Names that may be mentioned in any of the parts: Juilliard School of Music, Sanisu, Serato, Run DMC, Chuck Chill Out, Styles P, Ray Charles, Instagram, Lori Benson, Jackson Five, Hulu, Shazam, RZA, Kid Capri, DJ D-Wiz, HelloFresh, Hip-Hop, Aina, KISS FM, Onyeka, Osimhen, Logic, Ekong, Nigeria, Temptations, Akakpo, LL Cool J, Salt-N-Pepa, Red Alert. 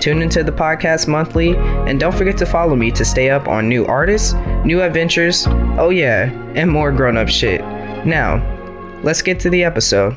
Tune into the podcast monthly, and don't forget to follow me to stay up on new artists, new adventures, oh yeah, and more grown-up shit. Now, let's get to the episode.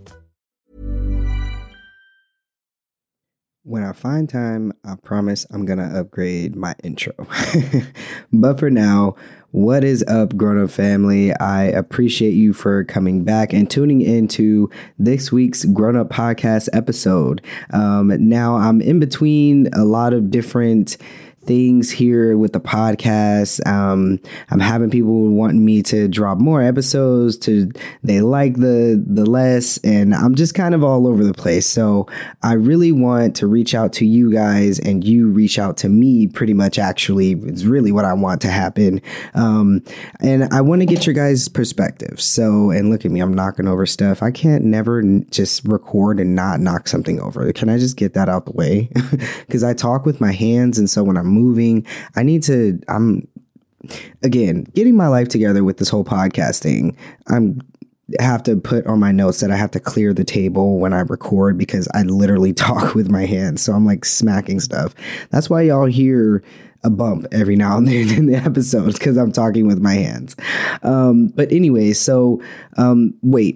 When I find time, I promise I'm going to upgrade my intro. But for now, what is up, Grown Up family? I appreciate you for coming back and tuning into this week's Grown Up Podcast episode. Now, I'm in between a lot of different things here with the podcast. I'm having people wanting me to drop more episodes to they like the less, and I'm just kind of all over the place. So I really want to reach out to you guys and you reach out to me pretty much. Actually, it's really what I want to happen. And I want to get your guys' perspective. So, and look at me, I'm knocking over stuff. I can't never just record and not knock something over. Can I just get that out the way? Because I talk with my hands, and so when I'm moving, I'm again getting my life together with this whole podcast thing. I have to put on my notes that I have to clear the table when I record because I literally talk with my hands, so I'm like smacking stuff. That's why y'all hear a bump every now and then in the episodes, because I'm talking with my hands. But anyway, so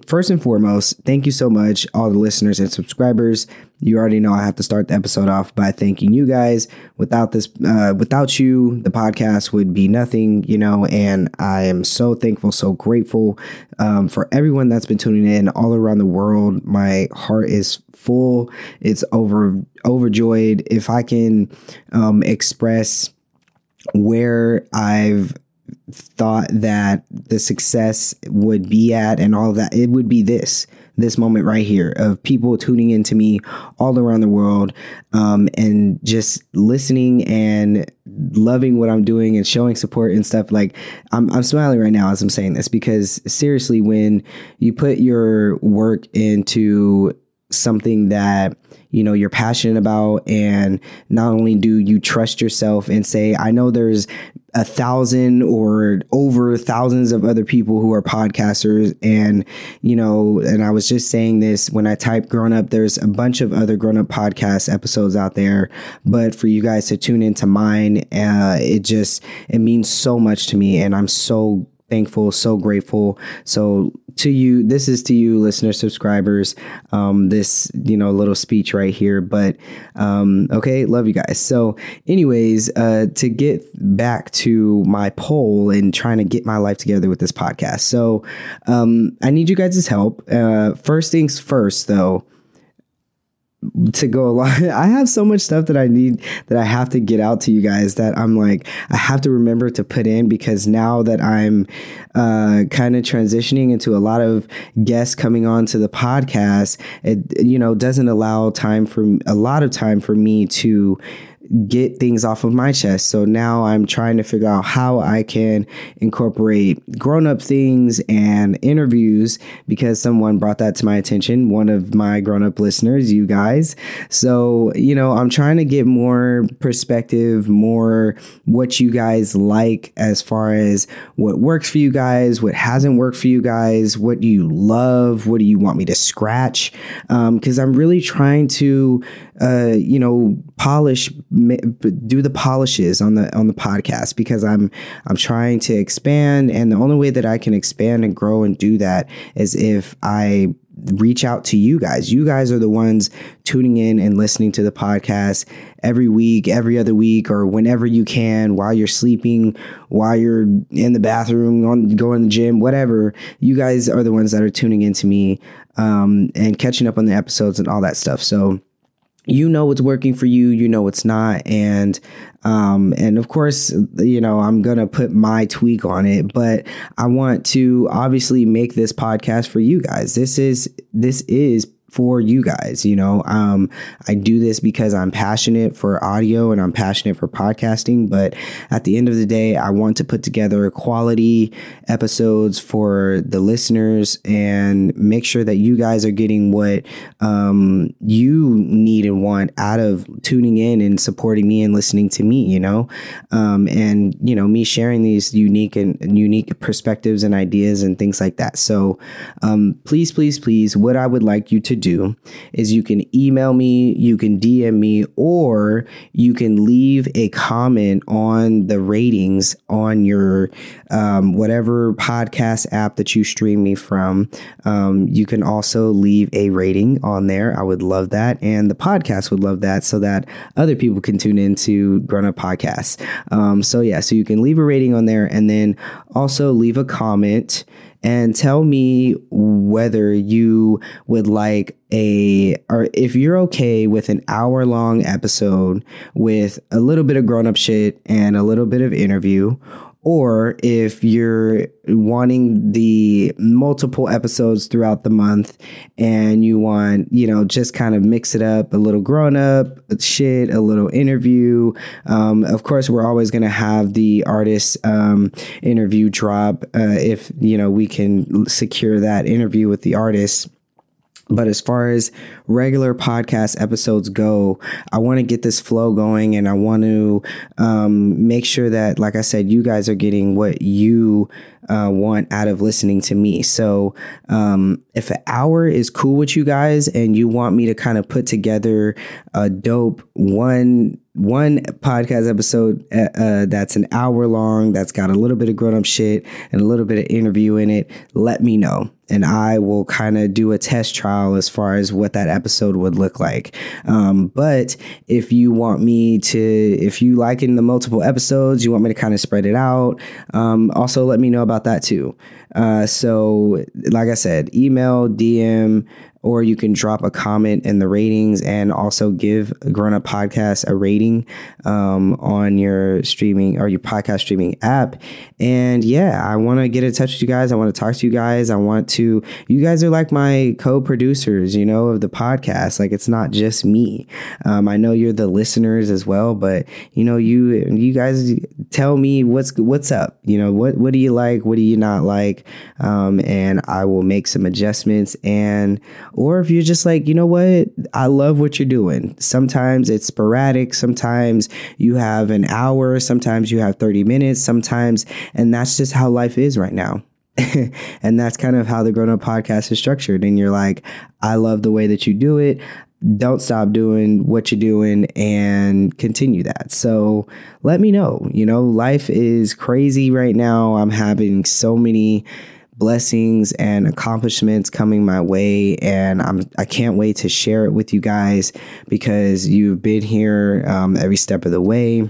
first and foremost, thank you so much, all the listeners and subscribers. You already know I have to start the episode off by thanking you guys. Without you, the podcast would be nothing, and I am so thankful, so grateful for everyone that's been tuning in all around the world. My heart is full. It's overjoyed. If I can express where I've thought that the success would be at and all that, it would be this moment right here of people tuning into me all around the world and just listening and loving what I'm doing and showing support and stuff. Like I'm smiling right now as I'm saying this, because seriously, when you put your work into something that you're passionate about, and not only do you trust yourself and say, I know there's 1,000 or over thousands of other people who are podcasters, and and I was just saying this when I typed Grown Up, there's a bunch of other Grown Up podcast episodes out there, but for you guys to tune into mine, it means so much to me, and I'm so thankful, so grateful. So to you, this is to you, listeners, subscribers, this, little speech right here. But okay, love you guys. So anyways, to get back to my poll and trying to get my life together with this podcast. So I need you guys' help. First things first, though, to go along, I have so much stuff that I need that I have to get out to you guys that I'm like, I have to remember to put in, because now that I'm kind of transitioning into a lot of guests coming on to the podcast, it, doesn't allow a lot of time for me to get things off of my chest. So now I'm trying to figure out how I can incorporate grown-up things and interviews, because someone brought that to my attention, one of my grown-up listeners, you guys. So, I'm trying to get more perspective, more what you guys like as far as what works for you guys, what hasn't worked for you guys, what do you love, what do you want me to scratch? Because I'm really trying to do the polishes on the podcast, because I'm trying to expand, and the only way that I can expand and grow and do that is if I reach out to you guys. You guys are the ones tuning in and listening to the podcast every week, every other week, or whenever you can, while you're sleeping, while you're in the bathroom, going to the gym, whatever. You guys are the ones that are tuning into me and catching up on the episodes and all that stuff. So you know what's working for you, you know what's not. And of course, you know, I'm going to put my tweak on it, but I want to obviously make this podcast for you guys. This is for you guys, you know. I do this because I'm passionate for audio and I'm passionate for podcasting, but at the end of the day, I want to put together quality episodes for the listeners and make sure that you guys are getting what you need and want out of tuning in and supporting me and listening to me, you know. And you know, me sharing these unique perspectives and ideas and things like that. So please, what I would like you to do is you can email me, you can DM me, or you can leave a comment on the ratings on your whatever podcast app that you stream me from. You can also leave a rating on there. I would love that, and the podcast would love that, so that other people can tune into Grown Up Podcasts. So you can leave a rating on there, and then also leave a comment and tell me whether you would like or if you're okay with an hour-long episode with a little bit of grown-up shit and a little bit of interview, or if you're wanting the multiple episodes throughout the month and you want, you know, just kind of mix it up, a little grown up shit, a little interview. Of course, we're always going to have the artist interview drop if, you know, we can secure that interview with the artist. But as far as regular podcast episodes go, I want to get this flow going, and I want to make sure that, like I said, you guys are getting what you want out of listening to me. So if an hour is cool with you guys and you want me to kind of put together a dope one podcast episode that's an hour long, that's got a little bit of grown-up shit and a little bit of interview in it, let me know, and I will kind of do a test trial as far as what that episode would look like. But if you want me to, if you like in the multiple episodes, you want me to kind of spread it out, also let me know about that too. So like I said, email, DM, or you can drop a comment in the ratings, and also give Grown Up Podcast a rating on your streaming or your podcast streaming app. And yeah, I want to get in touch with you guys. I want to talk to you guys. You guys are like my co-producers, you know, of the podcast. Like, it's not just me. I know you're the listeners as well, but you know, you guys tell me what's up, you know, what do you like? What do you not like? And I will make some adjustments. Or if you're just like, you know what, I love what you're doing. Sometimes it's sporadic. Sometimes you have an hour. Sometimes you have 30 minutes. Sometimes, and that's just how life is right now. And that's kind of how the Grown Up Podcast is structured. And you're like, I love the way that you do it. Don't stop doing what you're doing and continue that. So let me know. You know, life is crazy right now. I'm having so many blessings and accomplishments coming my way, and I can't wait to share it with you guys, because you've been here every step of the way.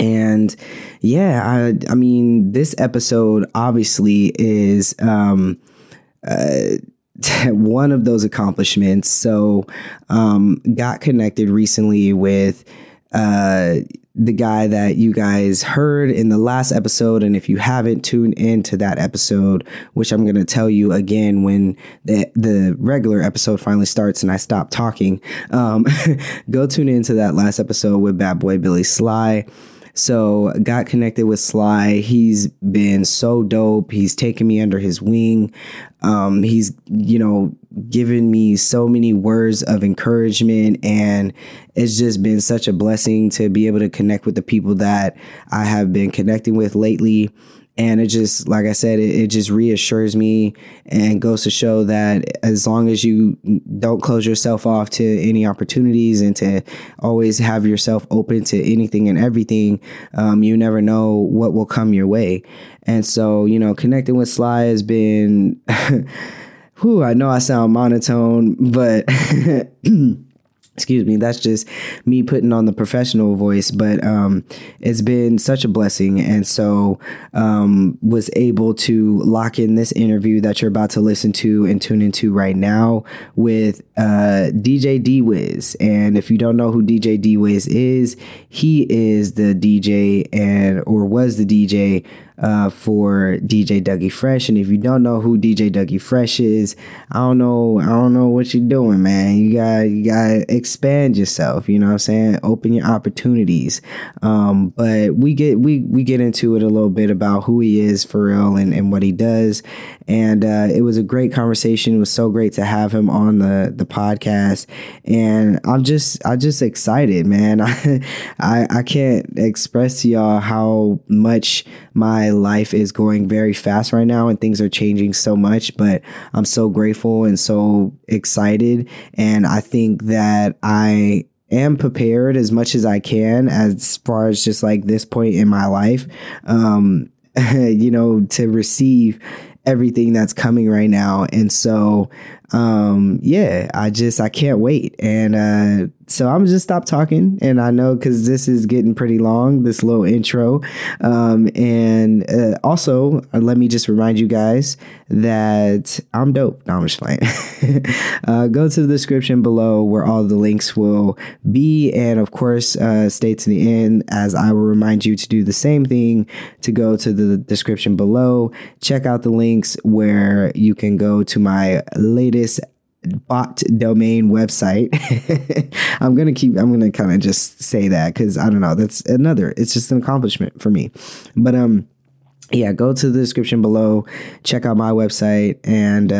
And yeah, I mean, this episode obviously is one of those accomplishments. So got connected recently with the guy that you guys heard in the last episode. And if you haven't tuned into that episode, which I'm going to tell you again when the regular episode finally starts and I stop talking, go tune into that last episode with Bad Boy Billy Sly. So got connected with Sly. He's been so dope. He's taken me under his wing. He's, you know, given me so many words of encouragement, and it's just been such a blessing to be able to connect with the people that I have been connecting with lately. And it just, like I said, it just reassures me and goes to show that as long as you don't close yourself off to any opportunities and to always have yourself open to anything and everything, you never know what will come your way. And so, you know, connecting with Sly has been I know I sound monotone, but excuse me, that's just me putting on the professional voice. But it's been such a blessing. And so was able to lock in this interview that you're about to listen to and tune into right now with DJ D-Wiz. And if you don't know who DJ D-Wiz is, he is the DJ or was the DJ for DJ Doug E. Fresh. And if you don't know who DJ Doug E. Fresh is, I don't know what you're doing, man. You gotta expand yourself, you know what I'm saying? Open your opportunities. But we get into it a little bit about who he is for real and what he does. And it was a great conversation. It was so great to have him on the podcast. And I'm just excited, man. I can't express to y'all how much my life is going very fast right now and things are changing so much, but I'm so grateful and so excited. And I think that I am prepared as much as I can as far as just like this point in my life, you know, to receive everything that's coming right now. And so I can't wait. And so I'm just stop talking, and I know because this is getting pretty long, this little intro. Also, let me just remind you guys that I'm dope. No, I'm just playing. Go to the description below where all the links will be, and of course, stay to the end as I will remind you to do the same thing, to go to the description below, check out the links where you can go to my latest bot domain website. I'm gonna kind of just say that because I don't know, it's just an accomplishment for me. But go to the description below, check out my website, and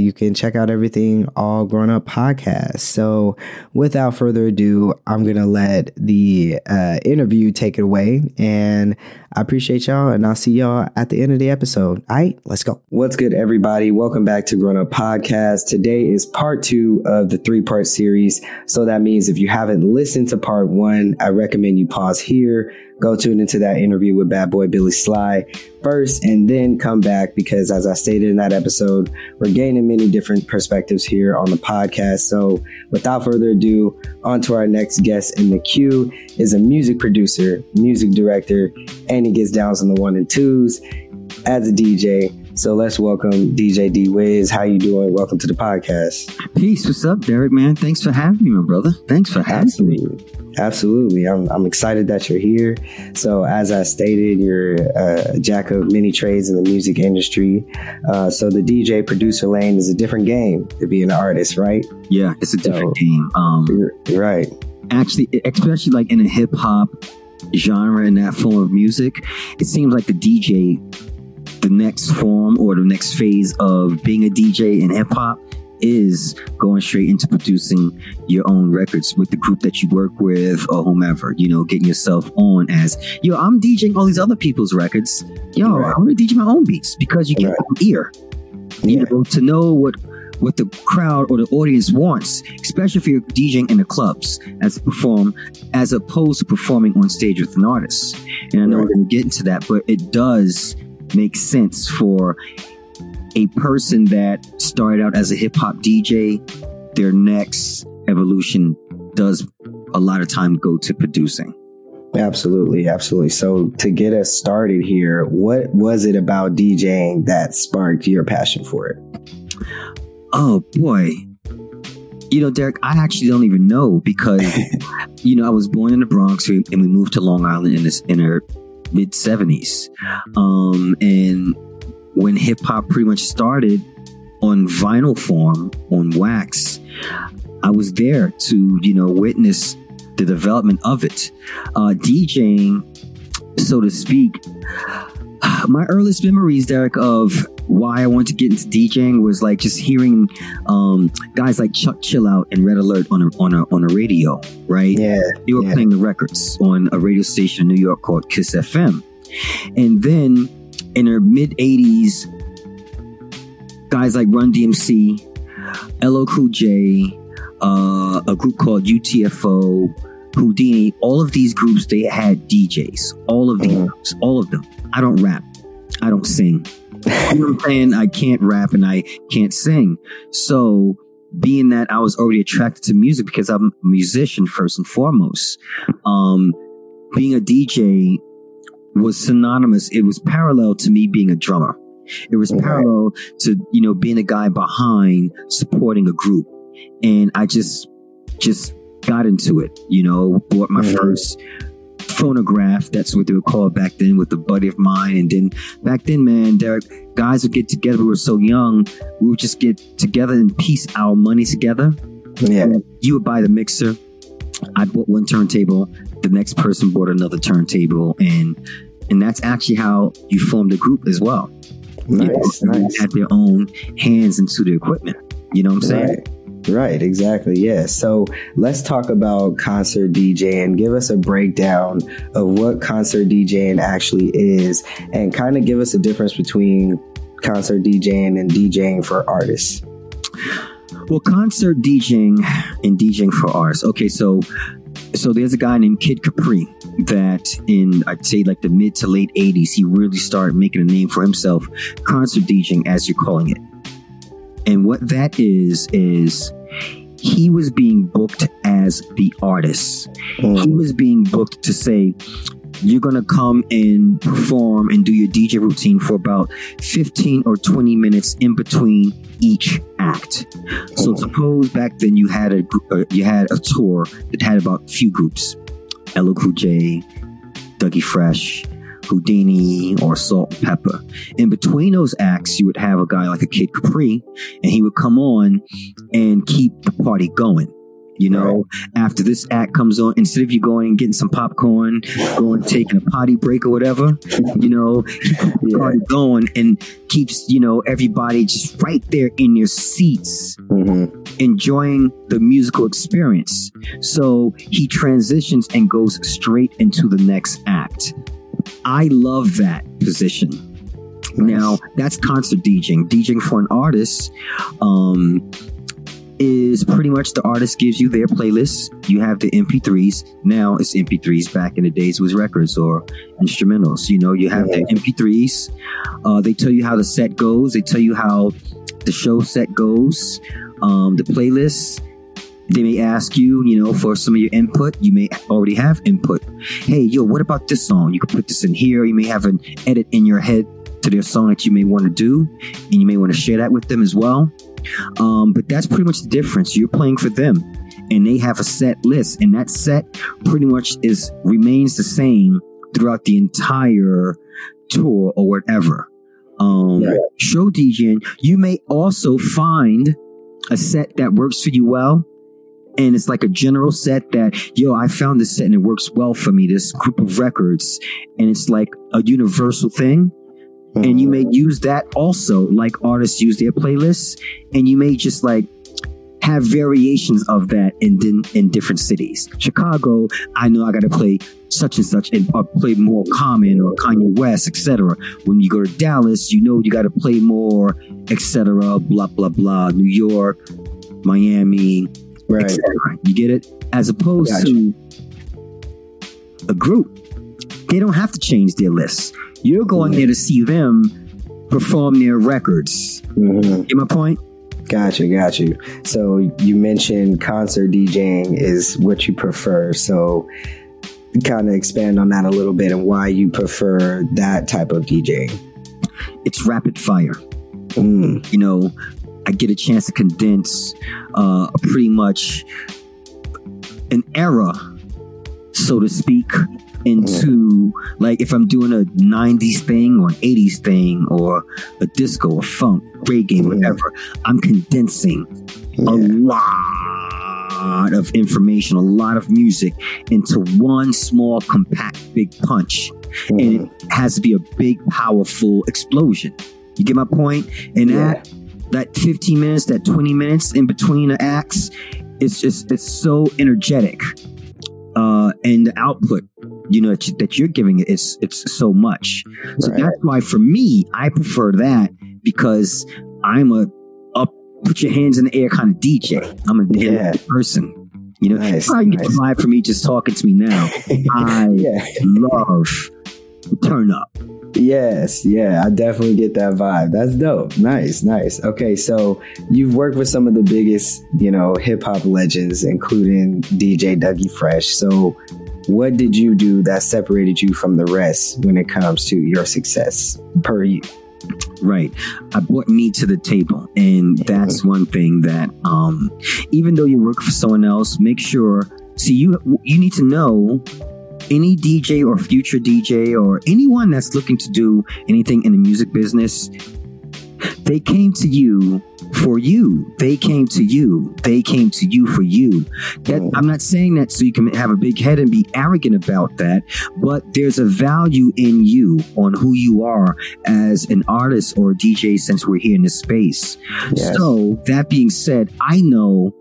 you can check out everything All Grown Up podcast. So without further ado, I'm gonna let the interview take it away, and I appreciate y'all, and I'll see y'all at the end of the episode. All right, let's go. What's good, everybody? Welcome back to Grown Up Podcast. Today is part 2 of the 3-part series. So that means if you haven't listened to part 1, I recommend you pause here, go tune into that interview with Bad Boy Billy Sly first, and then come back, because as I stated in that episode, we're gaining many different perspectives here on the podcast. So without further ado, on to our next guest in the queue. Is a music producer, music director, and he gets downs on the 1s and 2s as a DJ. So let's welcome DJ D-Wiz. How you doing? Welcome to the podcast. Peace. What's up, Derek, man? Thanks for having me, my brother. Thanks for having me. Absolutely. I'm excited that you're here. So as I stated, you're a jack of many trades in the music industry. So the DJ producer lane is a different game to be an artist, right? Yeah, it's a different game. Right. Actually, especially like in a hip hop genre and that form of music, it seems like the DJ, the next form or the next phase of being a DJ in hip hop is going straight into producing your own records with the group that you work with or whomever, you know, getting yourself on as, yo, I'm DJing all these other people's records. Yo, right. I'm going to DJ my own beats, because you get an ear, you know, to know what the crowd or the audience wants, especially if you're DJing in the clubs as opposed to performing on stage with an artist. And I know we're going to get into that, but it does make sense for a person that started out as a hip hop DJ, their next evolution does a lot of time go to producing. Absolutely. Absolutely. So to get us started here, what was it about DJing that sparked your passion for it? Oh boy. You know, Derek, I actually don't even know, because, you know, I was born in the Bronx and we moved to Long Island in this inner mid 70s. And when hip hop pretty much started on vinyl form, on wax, I was there to, you know, witness the development of it. DJing, so to speak, my earliest memories, Derek, of why I wanted to get into DJing was like just hearing guys like Chuck Chill Out and Red Alert on a radio, right? Yeah, they were playing the records on a radio station in New York called KISS FM. And then in her mid 80s, guys like Run DMC, LL Cool J, a group called UTFO, Houdini, all of these groups, they had DJs. All of them. I don't rap. I don't sing. You know what I'm saying? I can't rap and I can't sing. So being that I was already attracted to music because I'm a musician first and foremost, being a DJ was synonymous. It was parallel to me being a drummer. It was parallel to, you know, being a guy behind supporting a group. And I just got into it, you know, bought my first phonograph. That's what they were called back then, with a buddy of mine. And then back then, man, Derek, guys would get together. We were so young. We would just get together and piece our money together. Yeah. And you would buy the mixer. I bought one turntable. The next person bought another turntable. And that's actually how you formed a group as well. Nice, nice. Had their own hands into the equipment. You know what I'm saying? Right, exactly. Yeah. So let's talk about concert DJing. Give us a breakdown of what concert DJing actually is, and kind of give us a difference between concert DJing and DJing for artists. Well, concert DJing and DJing for artists. Okay, so there's a guy named Kid Capri that in, I'd say, like the mid to late 80s, he really started making a name for himself, concert DJing, as you're calling it. And what that is he was being booked as the artist. He was being booked to say, you're going to come and perform and do your DJ routine for about 15 or 20 minutes in between each act. So suppose back then you had a tour that had about a few groups. LL Cool J, Doug E. Fresh, Houdini, or Salt-N-Pepa. In between those acts, you would have a guy like a Kid Capri, and he would come on and keep the party going. You know, after this act comes on, instead of you going and getting some popcorn, going taking a potty break or whatever, you know, going and keeps, you know, everybody just right there in their seats, enjoying the musical experience. So he transitions and goes straight into the next act. I love that position. Nice. Now, that's concert DJing. DJing for an artist, is pretty much the artist gives you their playlist. You have the MP3s. Now it's MP3s. Back in the days it was records or instrumentals. You know, you have the MP3s. They tell you how the set goes. They tell you how the show set goes. The playlist. They may ask you, you know, for some of your input. You may already have input. Hey, yo, what about this song? You can put this in here. You may have an edit in your head to their song that you may want to do. And you may want to share that with them as well. But that's pretty much the difference. You're playing for them, and they have a set list, and that set pretty much remains the same throughout the entire tour or whatever. Show DJing, you may also find a set that works for you well, and it's like a general set that, yo, I found this set and it works well for me, this group of records, and it's like a universal thing. And you may use that also, like artists use their playlists, and you may just like have variations of that in different cities. Chicago, I know I got to play such and such, and play more Common or Kanye West, etc. When you go to Dallas, you know you got to play more, etc. Blah blah blah. New York, Miami, etc. You get it? As opposed to a group, they don't have to change their lists. You're going there to see them perform their records. Get my point? Got you. So you mentioned concert DJing is what you prefer. So kind of expand on that a little bit and why you prefer that type of DJing. It's rapid fire. You know, I get a chance to condense pretty much an era, so to speak, into like if I'm doing a 90s thing or an 80s thing or a disco or funk, reggae, whatever, I'm condensing a lot of information, a lot of music into one small compact big punch, and it has to be a big powerful explosion. You get my point? And that 15 minutes, that 20 minutes in between the acts, it's so energetic, and the output, you know, that you're giving it's so much. So that's why for me, I prefer that, because I'm a up, put your hands in the air kind of DJ. I'm a person. You know, you can vibe for me just talking to me now. I love turn up. Yes, yeah, I definitely get that vibe. That's dope. Nice, nice. Okay, so you've worked with some of the biggest, you know, hip-hop legends, including DJ Doug E. Fresh. So what did you do that separated you from the rest when it comes to your success per you? Right. I brought me to the table. And that's one thing that even though you work for someone else, make sure, see, you need to know any DJ or future DJ or anyone that's looking to do anything in the music business, they came to you for you. They came to you. They came to you for you. That, I'm not saying that so you can have a big head and be arrogant about that, but there's a value in you on who you are as an artist or a DJ since we're here in this space. Yes. So that being said, I know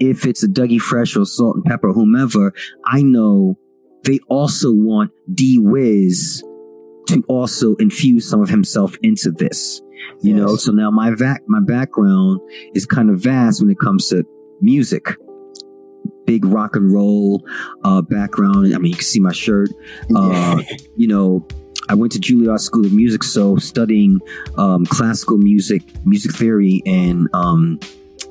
if it's a Doug E. Fresh or Salt-N-Pepa, whomever, I know they also want D-Wiz to also infuse some of himself into this. You know, so now my background is kind of vast when it comes to music. Big rock and roll background. I mean, you can see my shirt. You know, I went to Juilliard School of Music, so studying classical music, music theory, and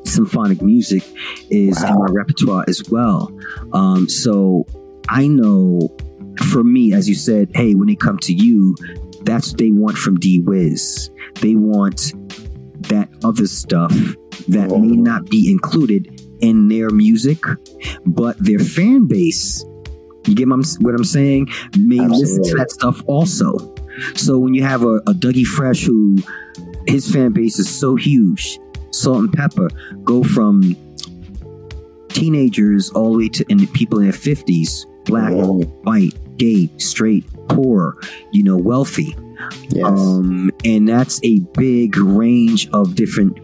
symphonic music is in my repertoire as well. So I know, for me, as you said, hey, when they come to you, that's what they want from D-Wiz. They want that other stuff that may not be included in their music, but their fan base, you get what I'm saying, may listen to that stuff also. So when you have a Doug E. Fresh who his fan base is so huge, Salt-N-Pepa go from teenagers all the way to people in their 50s, black, white, gay, straight, poor, you know, wealthy. And that's a big range of different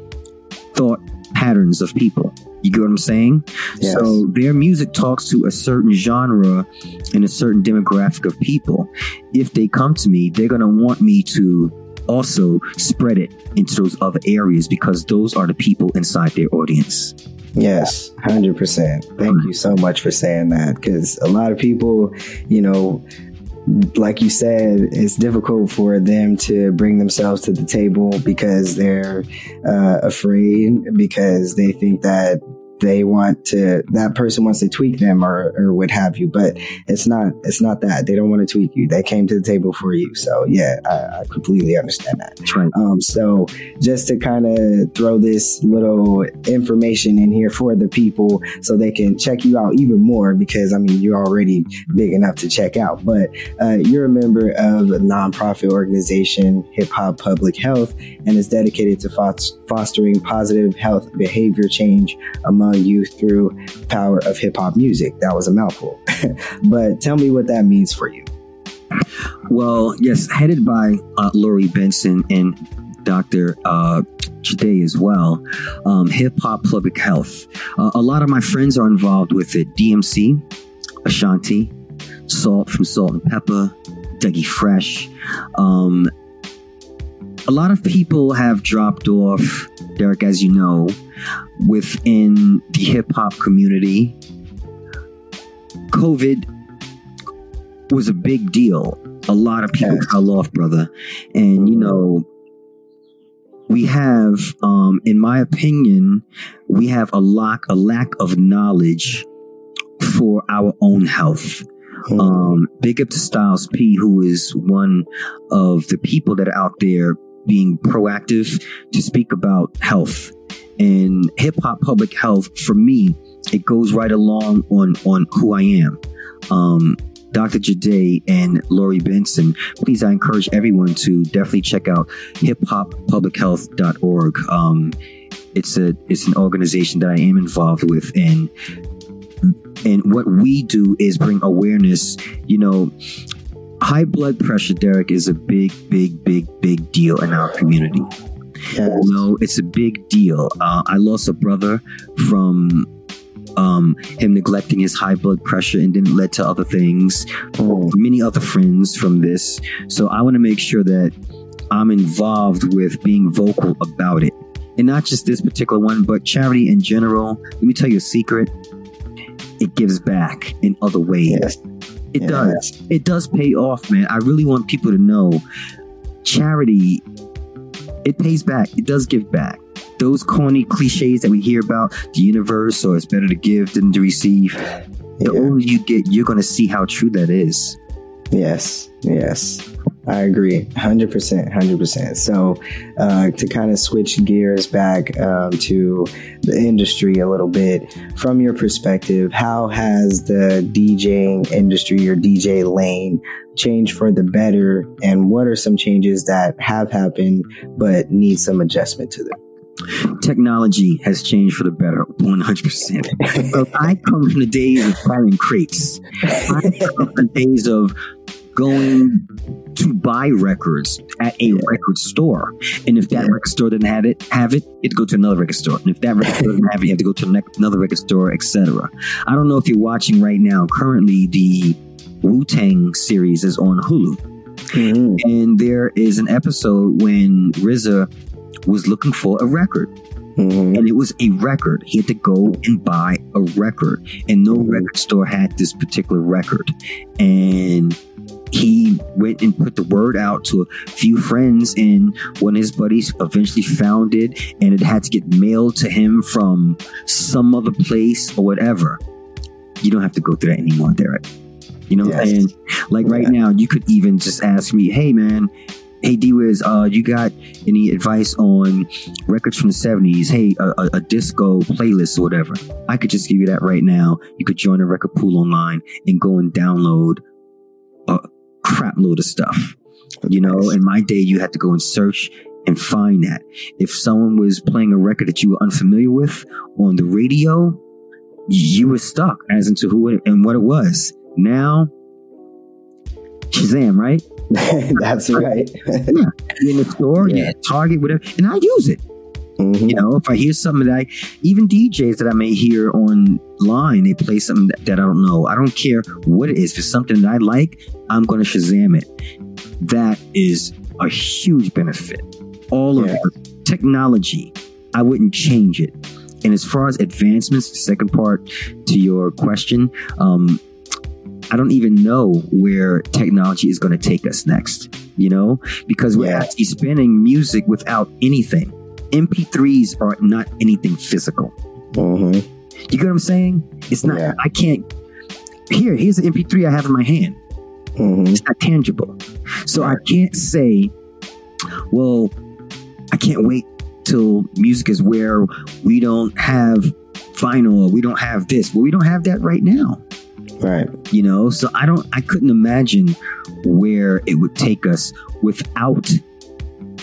thought patterns of people. You get what I'm saying? Yes. So their music talks to a certain genre and a certain demographic of people. If they come to me, they're going to want me to also spread it into those other areas because those are the people inside their audience. Yes, 100%. Thank you so much for saying that, because a lot of people, you know, like you said, it's difficult for them to bring themselves to the table because they're afraid, because they think that they want to, that person wants to tweak them or what have you, but it's not that they don't want to tweak you. They came to the table for you. So yeah, I completely understand that. That's right. So just to kind of throw this little information in here for the people so they can check you out even more, because I mean, you're already big enough to check out, but you're a member of a nonprofit organization, Hip Hop Public Health, and is dedicated to fostering positive health behavior change among you through power of hip-hop music. That was a mouthful. But tell me what that means for you. Well, yes, headed by Lori Benson and Dr. Jade as well, Hip Hop Public Health. A lot of my friends are involved with it. DMC, Ashanti, Salt from Salt-N-Pepa, Doug E. Fresh. A lot of people have dropped off, Derek, as you know, within the hip-hop community. COVID was a big deal. A lot of people fell off, brother. And, you know, we have, in my opinion, we have a lack of knowledge for our own health. Big up to Styles P, who is one of the people that are out there being proactive to speak about health. And hip hop public health, for me, it goes right along on who I am. Dr. Jade and Lori Benson, please, I encourage everyone to definitely check out hiphoppublichealth.org. It's an organization that I am involved with, and what we do is bring awareness. You know, high blood pressure, Derek, is a big deal in our community. Yes. You know, it's a big deal. I lost a brother from him neglecting his high blood pressure, and then led to other things. Many other friends from this. So I want to make sure that I'm involved with being vocal about it. And not just this particular one, but charity in general. Let me tell you a secret. It gives back in other ways. Yes. It does. It does pay off, man. I really want people to know charity, it pays back. It does give back. Those corny cliches that we hear about the universe, or it's better to give than to receive. The older you get, you're going to see how true that is. Yes, yes. I agree. 100%. So to kind of switch gears back to the industry a little bit, from your perspective, how has the DJing industry or DJ lane changed for the better? And what are some changes that have happened but need some adjustment to them? Technology has changed for the better, 100%. I come from the days of firing crates. I come from the days of going to buy records at a record store, and if that record store didn't have it, it'd go to another record store, and if that record store didn't have it, you had to go to another record store, etc. I don't know if you're watching right now. Currently, the Wu-Tang series is on Hulu, and there is an episode when RZA was looking for a record. And it was a record. He had to go and buy a record, and no record store had this particular record. And he went and put the word out to a few friends, and one of his buddies eventually found it, and it had to get mailed to him from some other place or whatever. You don't have to go through that anymore, Derek. You know, and like right now, you could even just ask me, hey man, hey D-Wiz, you got any advice on records from the 70s? Hey, a disco playlist or whatever. I could just give you that right now. You could join a record pool online and go and download a crap load of stuff. You know, in my day, you had to go and search and find that. If someone was playing a record that you were unfamiliar with on the radio, you were stuck as into who it, and what it was. Now, Shazam, right? That's right. You're in the store, you're at Target, whatever, and I use it. You know, if I hear something that even DJs that I may hear online, they play something that I don't know. I don't care what it is. For something that I like, I'm going to Shazam it. That is a huge benefit. All of it. Technology, I wouldn't change it. And as far as advancements, the second part to your question, I don't even know where technology is going to take us next, you know, because we're actually spinning music without anything. MP3s are not anything physical. You get what I'm saying? It's not, I can't, here's an MP3 I have in my hand. It's not tangible. So I can't say, well, I can't wait till music is where we don't have vinyl, we don't have this. Well, we don't have that right now. Right. You know, so I couldn't imagine where it would take us without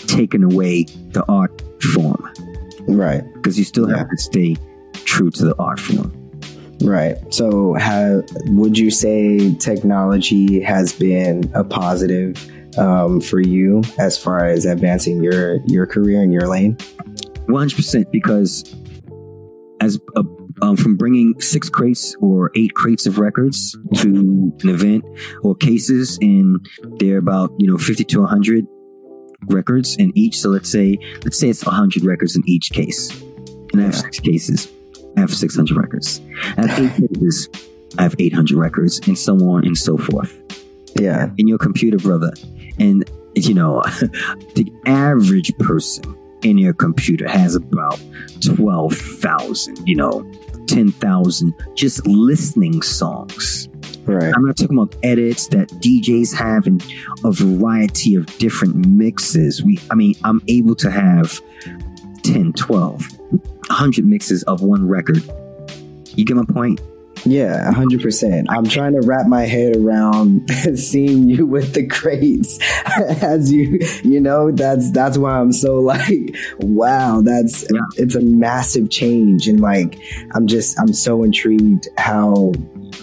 taking away the art form. Right. Because you still have to stay true to the art form. Right. So would you say technology has been a positive for you as far as advancing your career in your lane? 100%, because as a from bringing 6 crates or 8 crates of records to an event or cases, and they're about, 50 to 100 records in each. So let's say it's 100 records in each case, and I have 6 cases. I have 600 records. I have 8 cases. I have 800 records, and so on and so forth. Yeah. In your computer, brother, and the average person in your computer has about 12,000, 10,000 just listening songs. Right. I'm not talking about edits that DJs have and a variety of different mixes. I'm able to have 10, 12, 100 mixes of one record. You get my point? Yeah, 100%. I'm trying to wrap my head around seeing you with the crates as that's why I'm so like, wow, it's a massive change. And like, I'm so intrigued how,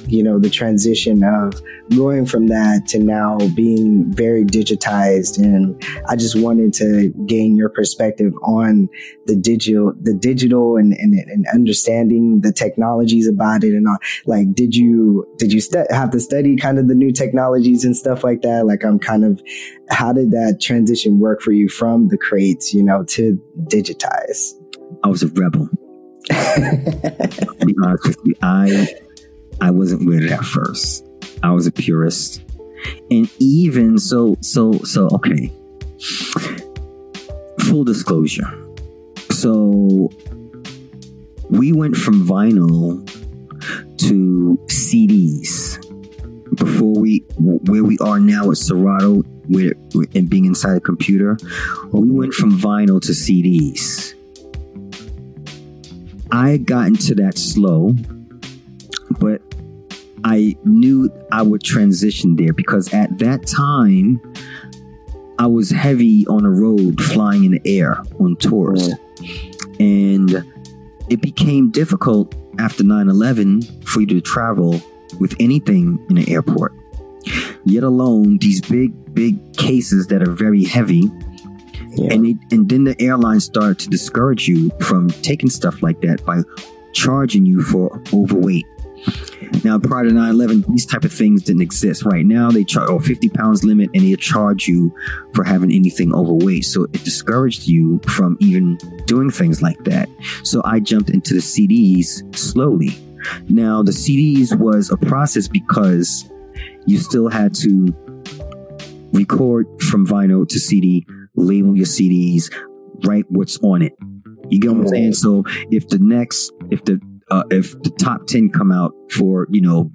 the transition of going from that to now being very digitized. And I just wanted to gain your perspective on the digital and understanding the technologies about it and all. Like, did you have to study kind of the new technologies and stuff like that? Like, how did that transition work for you from the crates, to digitize? I was a rebel. I'll be honest with you. I wasn't with it at first. I was a purist. And even so, okay. Full disclosure. So we went from vinyl to CDs before where we are now at Serato and being inside a computer. We went from vinyl to CDs. I had gotten to that slow, but I knew I would transition there because at that time I was heavy on the road, flying in the air on tours. And it became difficult after 9/11 for you to travel with anything in the airport, yet alone these big cases that are very heavy. And then the airlines started to discourage you from taking stuff like that by charging you for overweight. Now, prior to 9/11, these type of things didn't exist. Right now, they charge a 50 pounds limit, and they charge you for having anything overweight. So it discouraged you from even doing things like that. So I jumped into the CDs slowly. Now, the CDs was a process because you still had to record from vinyl to CD, label your CDs, write what's on it. You get what I'm saying? So if the top 10 come out for, you know,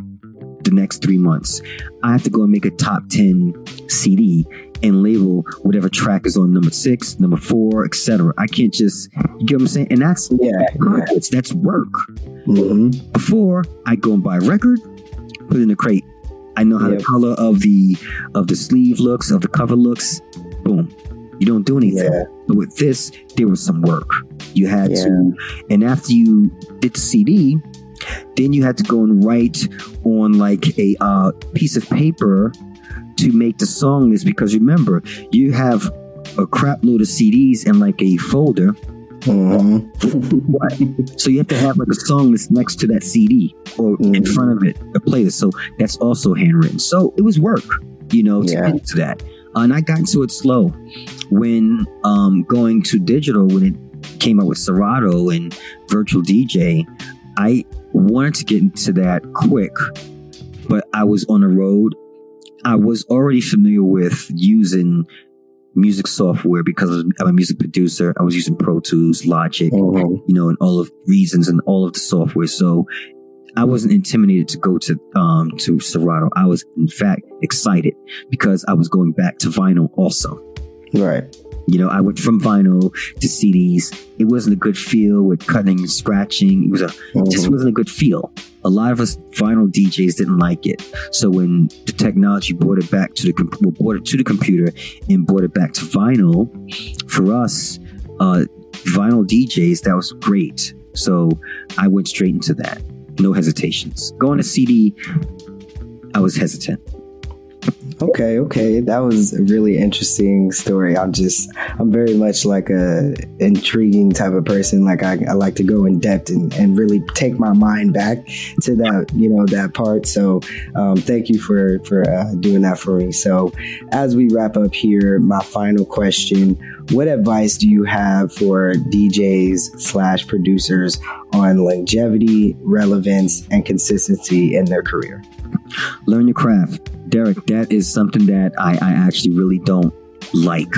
the next 3 months, I have to go and make a top 10 CD and label whatever track is on number 6, number 4, etc. I can't just, you get what I'm saying? And that's that's work. Mm-hmm. Before I go and buy a record, put it in a crate. I know how the color of the sleeve looks, of the cover looks. Boom. You don't do anything. But with this, there was some work you had to. And after you did the CD, then you had to go and write on like a piece of paper to make the song list, because remember, you have a crap load of CDs in like a folder. So you have to have like a song list next to that CD or in front of it, a playlist. So that's also handwritten. So it was work, you know, to get to that. And I got into it slow when going to digital, when it came out with Serato and Virtual DJ. I wanted to get into that quick, but I was on the road. I was already familiar with using music software because I'm a music producer. I was using Pro Tools, Logic, you know, and all of Reasons and all of the software. So I wasn't intimidated to go to Serato. I was, in fact, excited because I was going back to vinyl also. Right. You know, I went from vinyl to CDs. It wasn't a good feel with cutting and scratching. It was just wasn't a good feel. A lot of us vinyl DJs didn't like it. So when the technology brought it to the computer and brought it back to vinyl, for us, vinyl DJs, that was great. So I went straight into that. No hesitations. Going to CD, I was hesitant. Okay. That was a really interesting story. I'm very much like a intriguing type of person. Like I like to go in depth and really take my mind back to that, you know, that part. So thank you for doing that for me. So as we wrap up here, my final question, what advice do you have for DJs / producers on longevity, relevance, and consistency in their career? Learn your craft. Derek, that is something that I actually really don't like.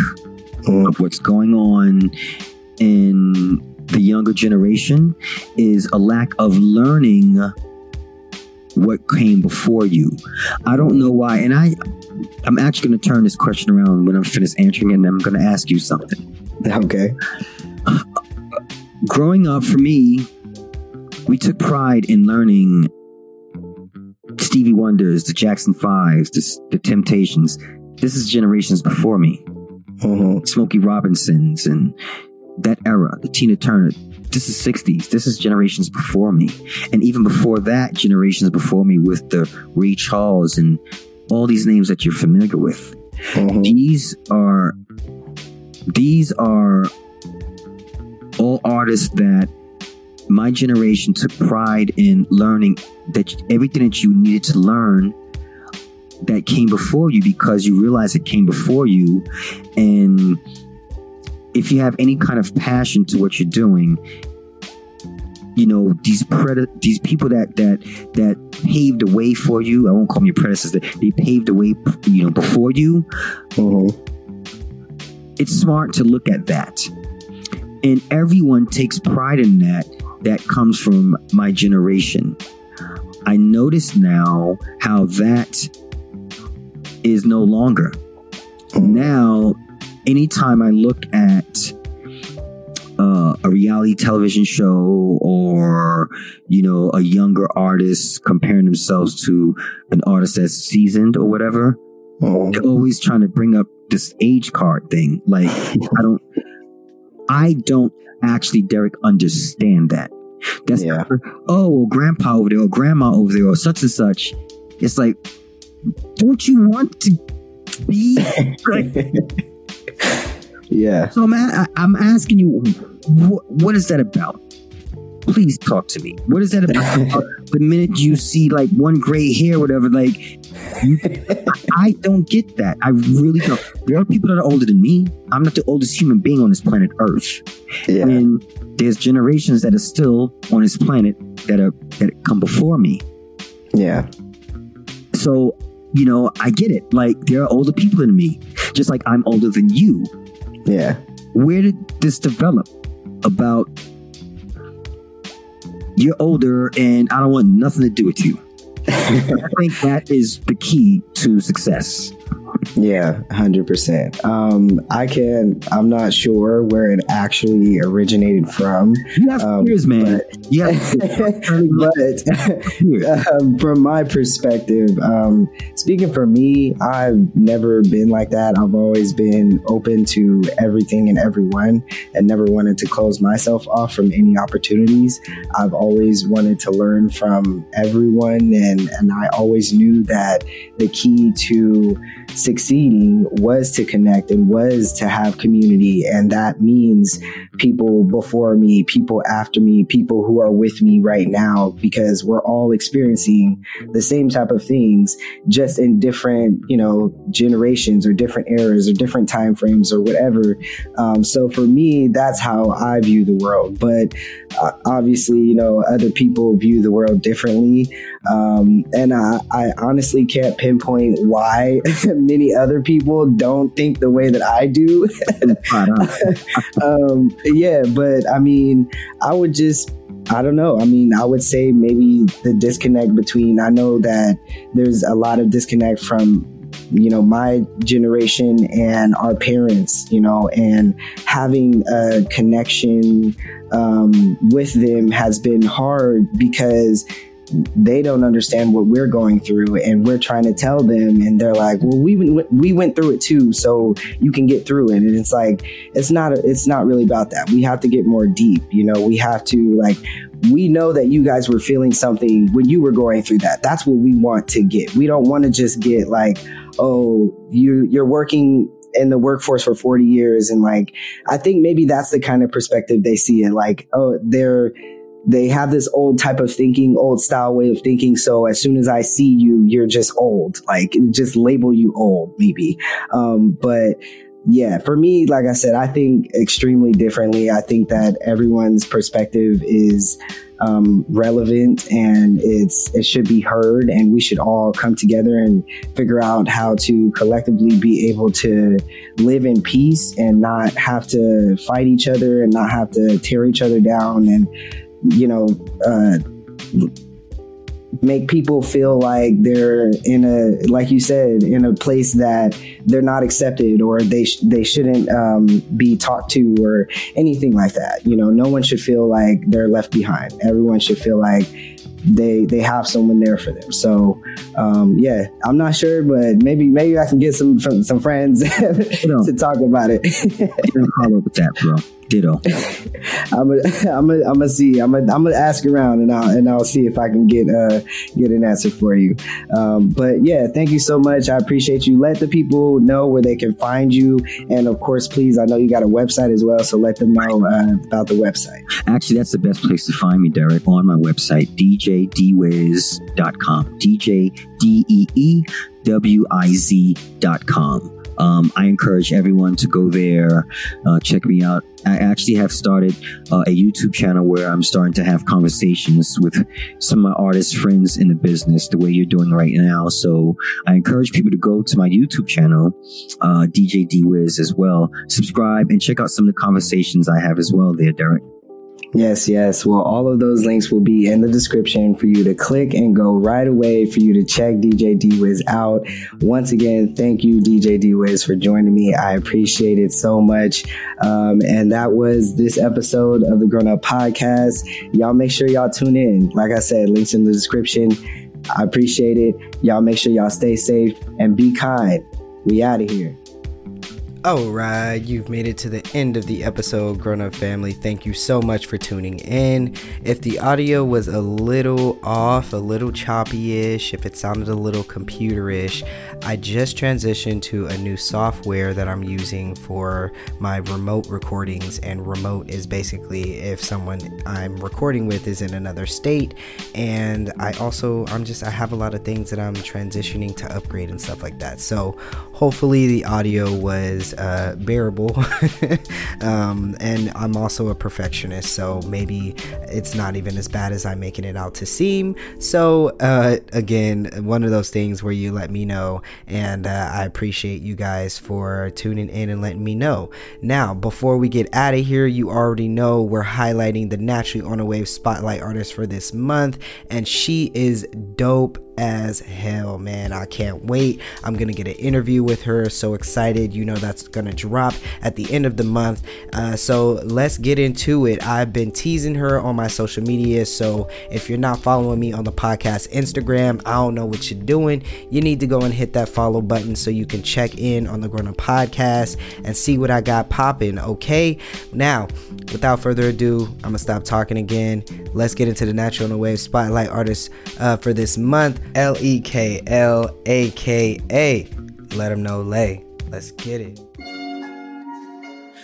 What's going on in the younger generation is a lack of learning what came before you. I don't know why. And I'm actually going to turn this question around when I'm finished answering it, and I'm going to ask you something. Okay. Growing up, for me, we took pride in learning Stevie Wonders, the Jackson Fives, the Temptations. This is generations before me. Smokey Robinson's and that era, the Tina Turner. This is 60s. This is generations before me. And even before that, generations before me with the Ray Charles and all these names that you're familiar with. These are all artists that my generation took pride in learning, that everything that you needed to learn that came before you, because you realize it came before you. And if you have any kind of passion to what you're doing, you know, these people that paved the way for you. I won't call them your predecessors. They paved the way, you know, before you. It's smart to look at that. And everyone takes pride in that. That comes from my generation. I notice now how that is no longer. Now, anytime I look at a reality television show, or, you know, a younger artist comparing themselves to an artist that's seasoned or whatever, they're always trying to bring up this age card thing. Like, I don't actually, Derek, understand that. That's not, oh, well, grandpa over there or grandma over there or such and such. It's like, don't you want to be like? Yeah. So I'm asking you, what is that about? Please talk to me. What is that about? The minute you see like one gray hair, whatever, like, I don't get that. I really don't. There are people that are older than me. I'm not the oldest human being on this planet Earth. Yeah. And there's generations that are still on this planet that come before me. Yeah. So, you know, I get it. Like, there are older people than me, just like I'm older than you. Yeah. Where did this develop about you're older and I don't want nothing to do with you? I think that is the key to success. Yeah, 100%. I'm not sure where it actually originated from. You have fears, man. Yeah. But from my perspective, speaking for me, I've never been like that. I've always been open to everything and everyone, and never wanted to close myself off from any opportunities. I've always wanted to learn from everyone, and I always knew that the key to succeeding was to connect and was to have community. And that means people before me, people after me, people who are with me right now, because we're all experiencing the same type of things, just in different, you know, generations or different eras or different time frames or whatever. So for me, that's how I view the world. But obviously, you know, other people view the world differently. And I honestly can't pinpoint why many other people don't think the way that I do. Yeah, but I mean, I don't know. I mean, I would say maybe the disconnect between, I know that there's a lot of disconnect from, you know, my generation and our parents, you know, and having a connection with them has been hard because they don't understand what we're going through, and we're trying to tell them, and they're like, well, we went through it too, so you can get through it. And it's like, it's not really about that. We have to get more deep, you know. We have to, like, we know that you guys were feeling something when you were going through that. That's what we want to get. We don't want to just get like, oh, you're working in the workforce for 40 years. And like, I think maybe that's the kind of perspective they see it. Like, oh, they have this old type of thinking, old style way of thinking. So as soon as I see you, you're just old, like, just label you old maybe. But yeah, for me, like I said, I think extremely differently. I think that everyone's perspective is relevant, and it should be heard, and we should all come together and figure out how to collectively be able to live in peace and not have to fight each other and not have to tear each other down, and, you know, make people feel like they're in a, like you said, in a place that they're not accepted, or they shouldn't be talked to or anything like that. You know, no one should feel like they're left behind. Everyone should feel like they have someone there for them. So yeah, I'm not sure, but maybe I can get some friends to talk about it. Don't follow up with that, bro. Ditto. I'm gonna see. I'm gonna ask around, and I'll see if I can get an answer for you. But yeah, thank you so much. I appreciate you. Let the people know where they can find you, and of course, please. I know you got a website as well, so let them know about the website. Actually, that's the best place to find me, Derek. On my website, djdwiz.com. DJDEEWIZ.com. I encourage everyone to go there, check me out. I actually have started a YouTube channel where I'm starting to have conversations with some of my artist friends in the business, the way you're doing right now. So I encourage people to go to my YouTube channel, DJ D-Wiz as well. Subscribe and check out some of the conversations I have as well there, Derek. Yes, yes. Well, all of those links will be in the description for you to click and go right away for you to check DJ D-Wiz out. Once again, thank you, DJ D-Wiz, for joining me. I appreciate it so much. And that was this episode of the Grown Up Podcast. Y'all make sure y'all tune in. Like I said, links in the description. I appreciate it. Y'all make sure y'all stay safe and be kind. We out of here. Alright, you've made it to the end of the episode, Grown Up Family. Thank you so much for tuning in. If the audio was a little off, a little choppy-ish, if it sounded a little computer-ish, I just transitioned to a new software that I'm using for my remote recordings. And remote is basically if someone I'm recording with is in another state. And I have a lot of things that I'm transitioning to upgrade and stuff like that. So hopefully the audio was bearable. And I'm also a perfectionist, so maybe it's not even as bad as I'm making it out to seem. So again, one of those things where you let me know, and I appreciate you guys for tuning in and letting me know. Now, before we get out of here, you already know we're highlighting the Naturally On A Wave Spotlight artist for this month, and she is dope as hell, man. I can't wait. I'm gonna get an interview with her. So excited. You know that's gonna drop at the end of the month. So let's get into it. I've been teasing her on my social media, so if you're not following me on the podcast Instagram, I don't know what you're doing. You need to go and hit that follow button so you can check in on the Grown Up Podcast and see what I got popping. Okay, now without further ado, I'm gonna stop talking again. Let's get into the Natural No Wave Spotlight artist for this month, LEKL, aka Let Them Know Lay. Let's get it.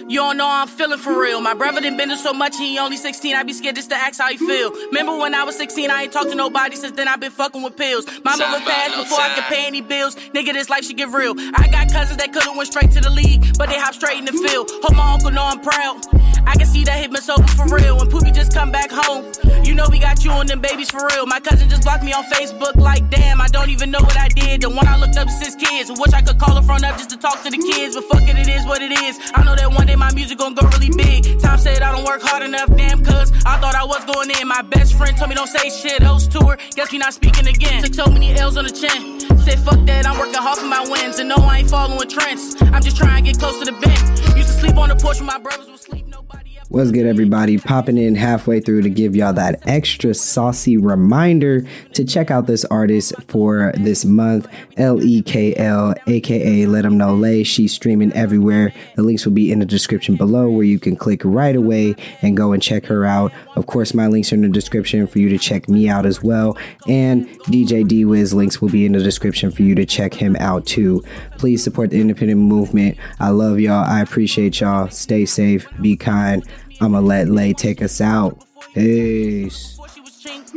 You don't know how I'm feeling for real. My brother done been to so much, he only 16. I be scared just to ask how he feel. Remember when I was 16, I ain't talked to nobody. Since then I been fucking with pills. My mother passed before I could pay any bills. Nigga, this life should get real. I got cousins that could've went straight to the league, but they hop straight in the field. Hope my uncle know I'm proud. I can see that hit me sober for real. When Poopy just come back home, you know we got you and them babies for real. My cousin just blocked me on Facebook like, damn, I don't even know what I did. The one I looked up is his kids. I wish I could call her front up just to talk to the kids, but fuck it is what it is. I know that one day my music gon' go really big. Tom said I don't work hard enough, damn, cuz I thought I was going in. My best friend told me don't say shit, else to her, guess we not speaking again. Took so many L's on the chin. Said fuck that, I'm working hard for my wins. And no, I ain't following trends, I'm just trying to get close to the bench. Used to sleep on the porch when my brothers would sleep. What's good, everybody? Popping in halfway through to give y'all that extra saucy reminder to check out this artist for this month, LEKL, aka Let Them Know Lay. She's streaming everywhere. The links will be in the description below where you can click right away and go and check her out. Of course, my links are in the description for you to check me out as well. And DJ D-Wiz links will be in the description for you to check him out too. Please support the independent movement. I love y'all. I appreciate y'all. Stay safe. Be kind. I'ma let Lay take us out. Peace.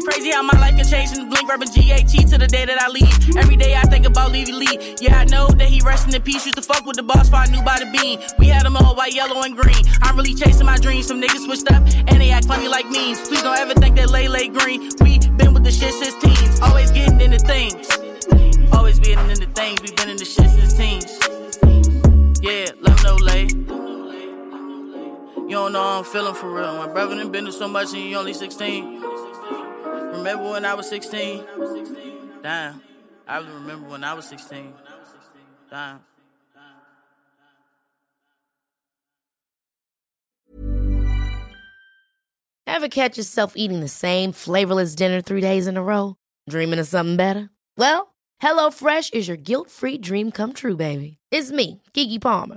Crazy how my life can change in the blink, rapping GHE to the day that I leave. Every day I think about Levy Lee. Yeah, I know that he resting in peace. Used to fuck with the boss, but I knew by the bean. We had him all white, yellow, and green. I'm really chasing my dreams. Some niggas switched up, and they act funny like memes. Please don't ever think that Lay green. We been with the shit since teens. Always getting into things. Always being into things. We been in the shit since teens. Yeah, love no Lay. You don't know how I'm feeling for real. My brother done been to so much and he only 16. Remember when I was 16? Damn. I remember when I was 16. Damn. Ever catch yourself eating the same flavorless dinner 3 days in a row? Dreaming of something better? Well, HelloFresh is your guilt-free dream come true, baby. It's me, Keke Palmer.